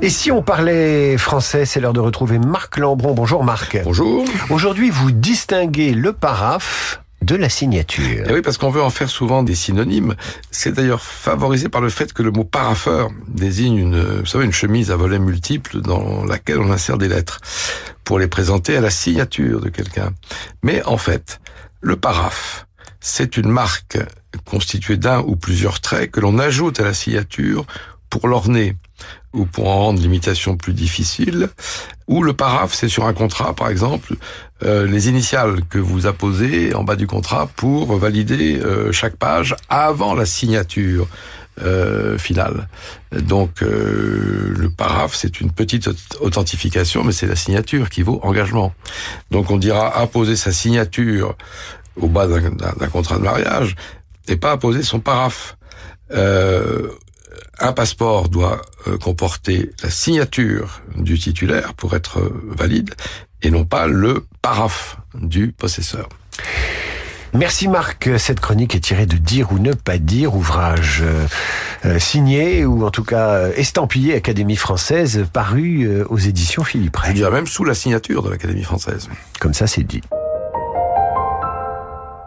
Et si on parlait français, c'est l'heure de retrouver Marc Lambron. Bonjour Marc. Bonjour. Aujourd'hui, vous distinguez le paraphe de la signature. Et oui, parce qu'on veut en faire souvent des synonymes. C'est d'ailleurs favorisé par le fait que le mot paraffeur désigne une chemise à volets multiples dans laquelle on insère des lettres pour les présenter à la signature de quelqu'un. Mais en fait, le paraphe, c'est une marque constituée d'un ou plusieurs traits que l'on ajoute à la signature pour l'orner ou pour en rendre l'imitation plus difficile. Ou le paraphe, c'est sur un contrat, par exemple, les initiales que vous apposez en bas du contrat pour valider chaque page avant la signature finale. Donc, le paraphe, c'est une petite authentification, mais c'est la signature qui vaut engagement. Donc, on dira apposer sa signature au bas d'un contrat de mariage et pas apposer son paraphe. Un passeport doit comporter la signature du titulaire pour être valide et non pas le paraphe du possesseur. Merci Marc. Cette chronique est tirée de Dire ou ne pas dire, ouvrage signé ou en tout cas estampillé Académie française, paru aux éditions Philippe-Rey. Je dirais même sous la signature de l'Académie française. Comme ça, c'est dit.